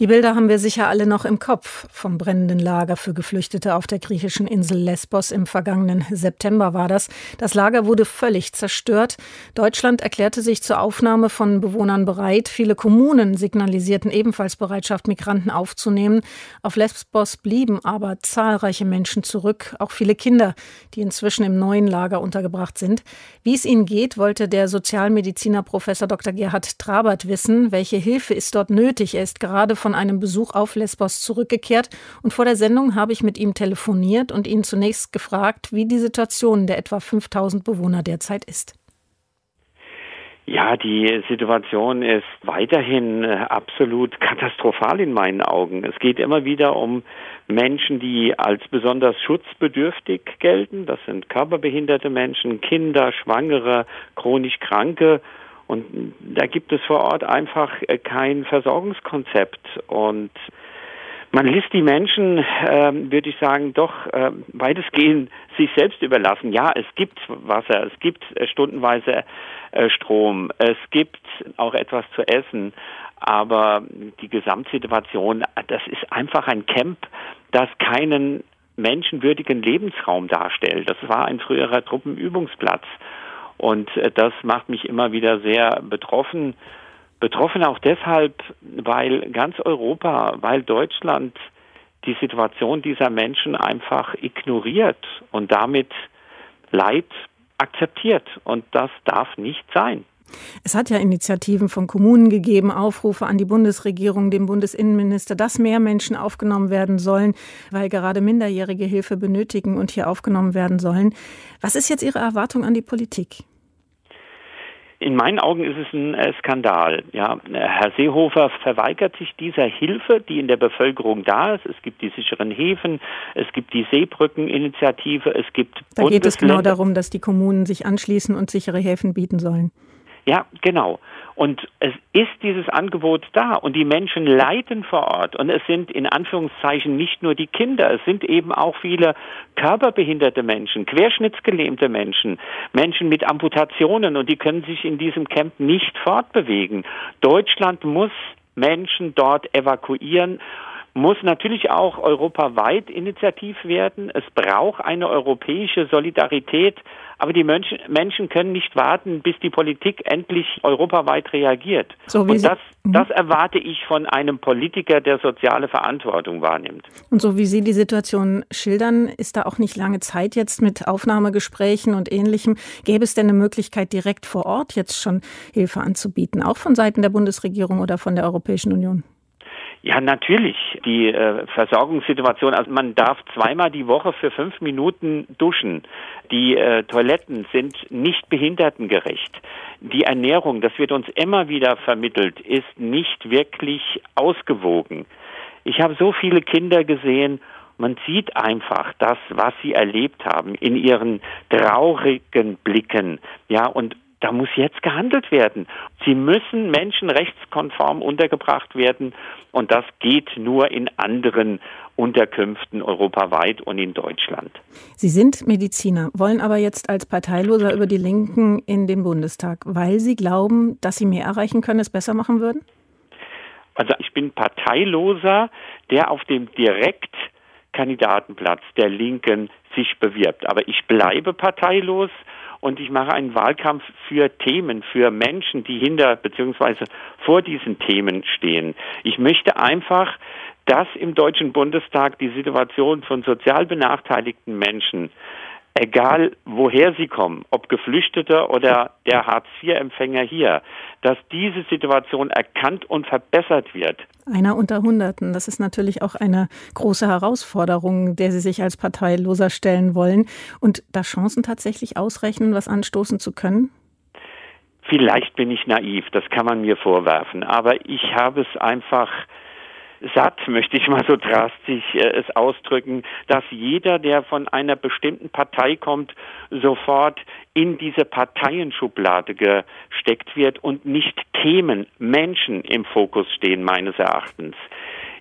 Die Bilder haben wir sicher alle noch im Kopf. Vom brennenden Lager für Geflüchtete auf der griechischen Insel Lesbos im vergangenen September war das. Das Lager wurde völlig zerstört. Deutschland erklärte sich zur Aufnahme von Bewohnern bereit. Viele Kommunen signalisierten ebenfalls Bereitschaft, Migranten aufzunehmen. Auf Lesbos blieben aber zahlreiche Menschen zurück, auch viele Kinder, die inzwischen im neuen Lager untergebracht sind. Wie es ihnen geht, wollte der Sozialmediziner Professor Dr. Gerhard Trabert wissen. Welche Hilfe ist dort nötig? Er ist gerade von einem Besuch auf Lesbos zurückgekehrt und vor der Sendung habe ich mit ihm telefoniert und ihn zunächst gefragt, wie die Situation der etwa 5000 Bewohner derzeit ist. Ja, die Situation ist weiterhin absolut katastrophal in meinen Augen. Es geht immer wieder um Menschen, die als besonders schutzbedürftig gelten. Das sind körperbehinderte Menschen, Kinder, Schwangere, chronisch Kranke. Und da gibt es vor Ort einfach kein Versorgungskonzept. Und man lässt die Menschen, würde ich sagen, doch weitestgehend sich selbst überlassen. Ja, es gibt Wasser, es gibt stundenweise Strom, es gibt auch etwas zu essen. Aber die Gesamtsituation, das ist einfach ein Camp, das keinen menschenwürdigen Lebensraum darstellt. Das war ein früherer Truppenübungsplatz. Und das macht mich immer wieder sehr betroffen. Betroffen auch deshalb, weil ganz Europa, weil Deutschland die Situation dieser Menschen einfach ignoriert und damit Leid akzeptiert. Und das darf nicht sein. Es hat ja Initiativen von Kommunen gegeben, Aufrufe an die Bundesregierung, dem Bundesinnenminister, dass mehr Menschen aufgenommen werden sollen, weil gerade Minderjährige Hilfe benötigen und hier aufgenommen werden sollen. Was ist jetzt Ihre Erwartung an die Politik? In meinen Augen ist es ein Skandal. Ja, Herr Seehofer verweigert sich dieser Hilfe, die in der Bevölkerung da ist. Es gibt die sicheren Häfen, es gibt die Seebrückeninitiative, es gibt Bundesländer. Da geht es genau darum, dass die Kommunen sich anschließen und sichere Häfen bieten sollen. Ja, genau. Und es ist dieses Angebot da und die Menschen leiden vor Ort. Und es sind in Anführungszeichen nicht nur die Kinder, es sind eben auch viele körperbehinderte Menschen, querschnittsgelähmte Menschen, Menschen mit Amputationen und die können sich in diesem Camp nicht fortbewegen. Deutschland muss Menschen dort evakuieren. Muss natürlich auch europaweit initiativ werden. Es braucht eine europäische Solidarität. Aber die Menschen können nicht warten, bis die Politik endlich europaweit reagiert. So, und das erwarte ich von einem Politiker, der soziale Verantwortung wahrnimmt. Und so wie Sie die Situation schildern, ist da auch nicht lange Zeit jetzt mit Aufnahmegesprächen und Ähnlichem. Gäbe es denn eine Möglichkeit, direkt vor Ort jetzt schon Hilfe anzubieten, auch von Seiten der Bundesregierung oder von der Europäischen Union? Ja, natürlich. Die Versorgungssituation, also man darf zweimal die Woche für 5 Minuten duschen. Die Toiletten sind nicht behindertengerecht. Die Ernährung, das wird uns immer wieder vermittelt, ist nicht wirklich ausgewogen. Ich habe so viele Kinder gesehen, man sieht einfach das, was sie erlebt haben, in ihren traurigen Blicken. Ja, und da muss jetzt gehandelt werden. Sie müssen menschenrechtskonform untergebracht werden. Und das geht nur in anderen Unterkünften europaweit und in Deutschland. Sie sind Mediziner, wollen aber jetzt als Parteiloser über die Linken in den Bundestag, weil Sie glauben, dass Sie mehr erreichen können, es besser machen würden? Also ich bin Parteiloser, der auf dem Direktkandidatenplatz der Linken sich bewirbt. Aber ich bleibe parteilos. Und ich mache einen Wahlkampf für Themen, für Menschen, die hinter bzw. vor diesen Themen stehen. Ich möchte einfach, dass im Deutschen Bundestag die Situation von sozial benachteiligten Menschen, egal woher sie kommen, ob Geflüchtete oder der Hartz-IV-Empfänger hier, dass diese Situation erkannt und verbessert wird. Einer unter Hunderten, das ist natürlich auch eine große Herausforderung, der Sie sich als Parteiloser stellen wollen. Und da Chancen tatsächlich ausrechnen, was anstoßen zu können? Vielleicht bin ich naiv, das kann man mir vorwerfen. Aber ich habe es einfach satt, möchte ich mal so drastisch es ausdrücken, dass jeder, der von einer bestimmten Partei kommt, sofort in diese Parteienschublade gesteckt wird und nicht Themen, Menschen im Fokus stehen, meines Erachtens.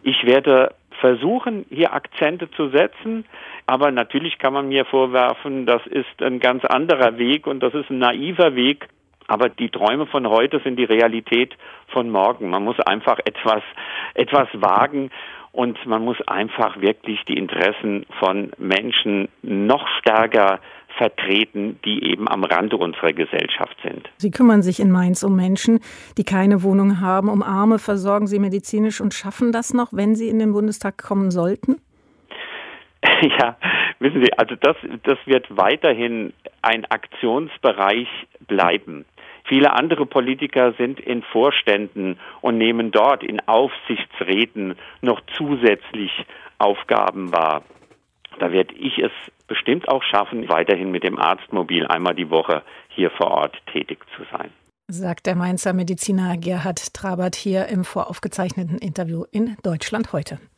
Ich werde versuchen, hier Akzente zu setzen, aber natürlich kann man mir vorwerfen, das ist ein ganz anderer Weg und das ist ein naiver Weg. Aber die Träume von heute sind die Realität von morgen. Man muss einfach etwas wagen und man muss einfach wirklich die Interessen von Menschen noch stärker vertreten, die eben am Rande unserer Gesellschaft sind. Sie kümmern sich in Mainz um Menschen, die keine Wohnung haben, um Arme, versorgen sie medizinisch und schaffen das noch, wenn sie in den Bundestag kommen sollten? Ja, wissen Sie, also das wird weiterhin ein Aktionsbereich bleiben. Viele andere Politiker sind in Vorständen und nehmen dort in Aufsichtsräten noch zusätzlich Aufgaben wahr. Da werde ich es bestimmt auch schaffen, weiterhin mit dem Arztmobil einmal die Woche hier vor Ort tätig zu sein. Sagt der Mainzer Mediziner Gerhard Trabert hier im voraufgezeichneten Interview in Deutschland heute.